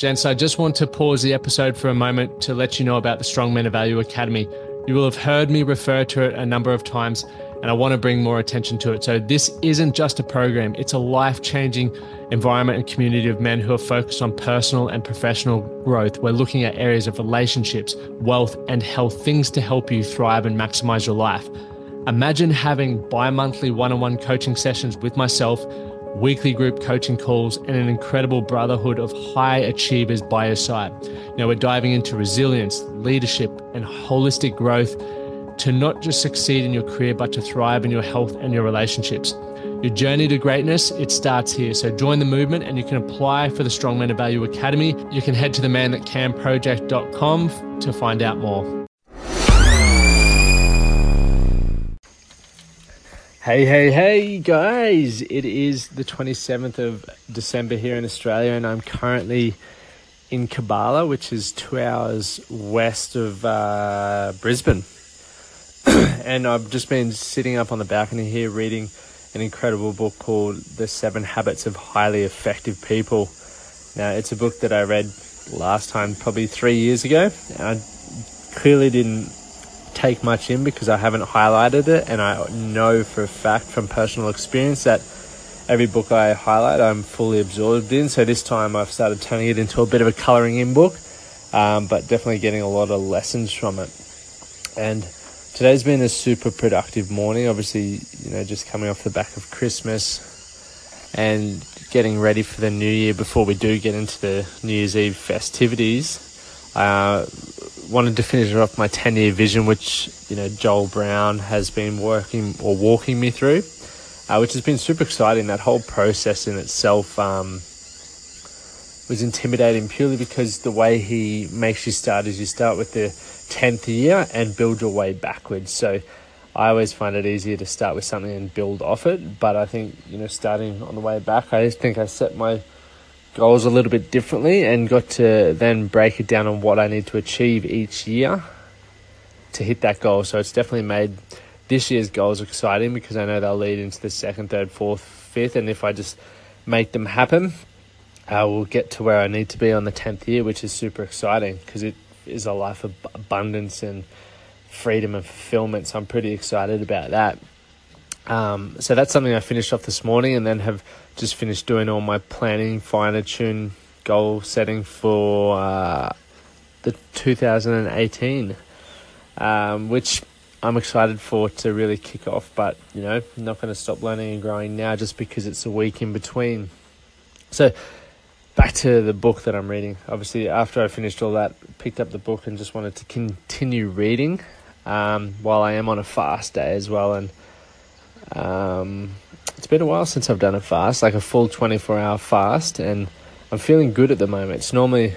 Gents, I just want to pause the episode for a moment to let you know about the Strong Men of Value Academy. You will have heard me refer to it a number of times, and I want to bring more attention to it. So this isn't just a program. It's a life-changing environment and community of men who are focused on personal and professional growth. We're looking at areas of relationships, wealth, and health, things to help you thrive and maximize your life. Imagine having bi-monthly one-on-one coaching sessions with myself, weekly group coaching calls, and an incredible brotherhood of high achievers by your side. Now we're diving into resilience, leadership, and holistic growth to not just succeed in your career, but to thrive in your health and your relationships. Your journey to greatness, it starts here. So join the movement, and you can apply for the Strong Men of Value Academy. You can head to themanthatcanproject.com to find out more. Hey guys, it is the 27th of December here in Australia, and I'm currently in Kabbalah, which is 2 hours west of Brisbane. And I've just been sitting up on the balcony here reading an incredible book called The Seven Habits of Highly Effective People. Now, it's a book that I read last time, probably 3 years ago, and I clearly didn't take much in because I haven't highlighted it, and I know for a fact from personal experience that every book I highlight I'm fully absorbed in. So this time I've started turning it into a bit of a colouring in book, but definitely getting a lot of lessons from it. And today's been a super productive morning, obviously, you know, just coming off the back of Christmas and getting ready for the new year before we do get into the New Year's Eve festivities. Wanted to finish off my 10-year vision, which, you know, Joel Brown has been walking me through, which has been super exciting. That whole process in itself was intimidating purely because the way he makes you start is you start with the 10th year and build your way backwards. So I always find it easier to start with something and build off it. But I think, you know, starting on the way back, I think I set my goals a little bit differently and got to then break it down on what I need to achieve each year to hit that goal. So it's definitely made this year's goals exciting because I know they'll lead into the second, third, fourth, fifth, and if I just make them happen, I will get to where I need to be on the 10th year, which is super exciting because it is a life of abundance and freedom and fulfillment. So I'm pretty excited about that. So that's something I finished off this morning, and then have just finished doing all my planning, fine-tune, goal setting for the 2018, which I'm excited for to really kick off. But, you know, I'm not going to stop learning and growing now just because it's a week in between. So back to the book that I'm reading. Obviously, after I finished all that, picked up the book and just wanted to continue reading while I am on a fast day as well. And it's been a while since I've done a fast, like a full 24-hour fast, and I'm feeling good at the moment. It's normally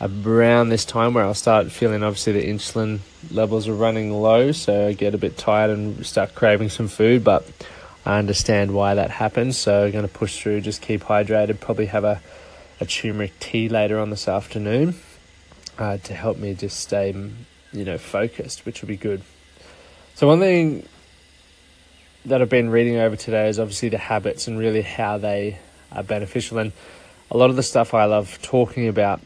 around this time where I'll start feeling, obviously, the insulin levels are running low, so I get a bit tired and start craving some food, but I understand why that happens, so I'm going to push through, just keep hydrated, probably have a turmeric tea later on this afternoon to help me just stay, you know, focused, which will be good. So one thing that I've been reading over today is obviously the habits and really how they are beneficial, and a lot of the stuff I love talking about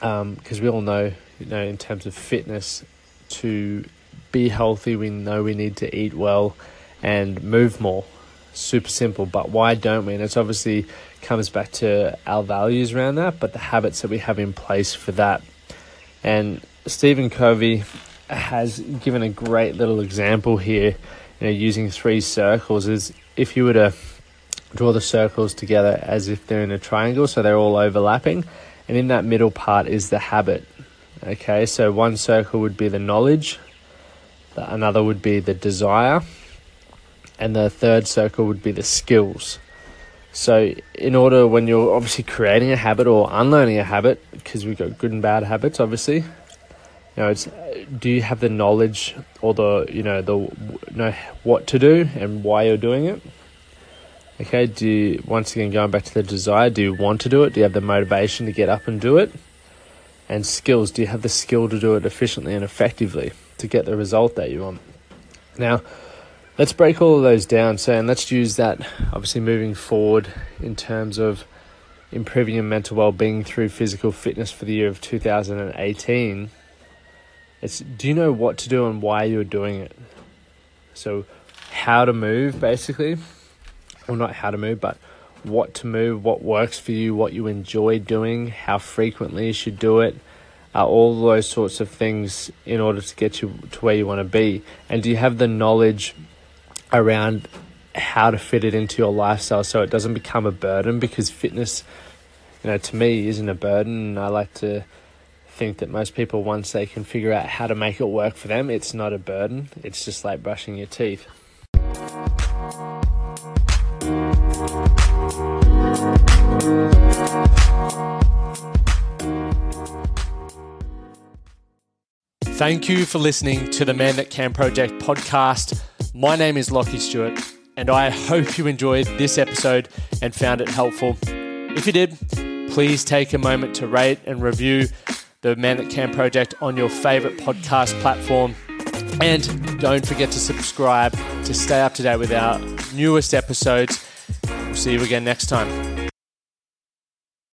because we all know, you know, in terms of fitness, to be healthy we know we need to eat well and move more. Super simple, but why don't we? And it's obviously comes back to our values around that, but the habits that we have in place for that. And Stephen Covey has given a great little example here. You know, using three circles is if you were to draw the circles together as if they're in a triangle, so they're all overlapping, and in that middle part is the habit. Okay, so one circle would be the knowledge, another would be the desire, and the third circle would be the skills. So in order, when you're obviously creating a habit or unlearning a habit, because we've got good and bad habits, obviously, you know, it's, do you have the knowledge or the, you know, what to do and why you're doing it? Okay, do you, once again, going back to the desire, do you want to do it? Do you have the motivation to get up and do it? And skills, do you have the skill to do it efficiently and effectively to get the result that you want? Now, let's break all of those down. So, and let's use that, obviously, moving forward in terms of improving your mental well-being through physical fitness for the year of 2018, it's do you know what to do and why you're doing it? So how to move, basically. Well, not how to move, but what to move, what works for you, what you enjoy doing, how frequently you should do it, all those sorts of things in order to get you to where you want to be. And do you have the knowledge around how to fit it into your lifestyle so it doesn't become a burden? Because fitness, to me, isn't a burden. I like to think that most people, once they can figure out how to make it work for them, it's not a burden. It's just like brushing your teeth. Thank you for listening to the Man That Can Project podcast. My name is Lockie Stewart, and I hope you enjoyed this episode and found it helpful. If you did, please take a moment to rate and review the Man That Can Project on your favorite podcast platform. And don't forget to subscribe to stay up to date with our newest episodes. We'll see you again next time.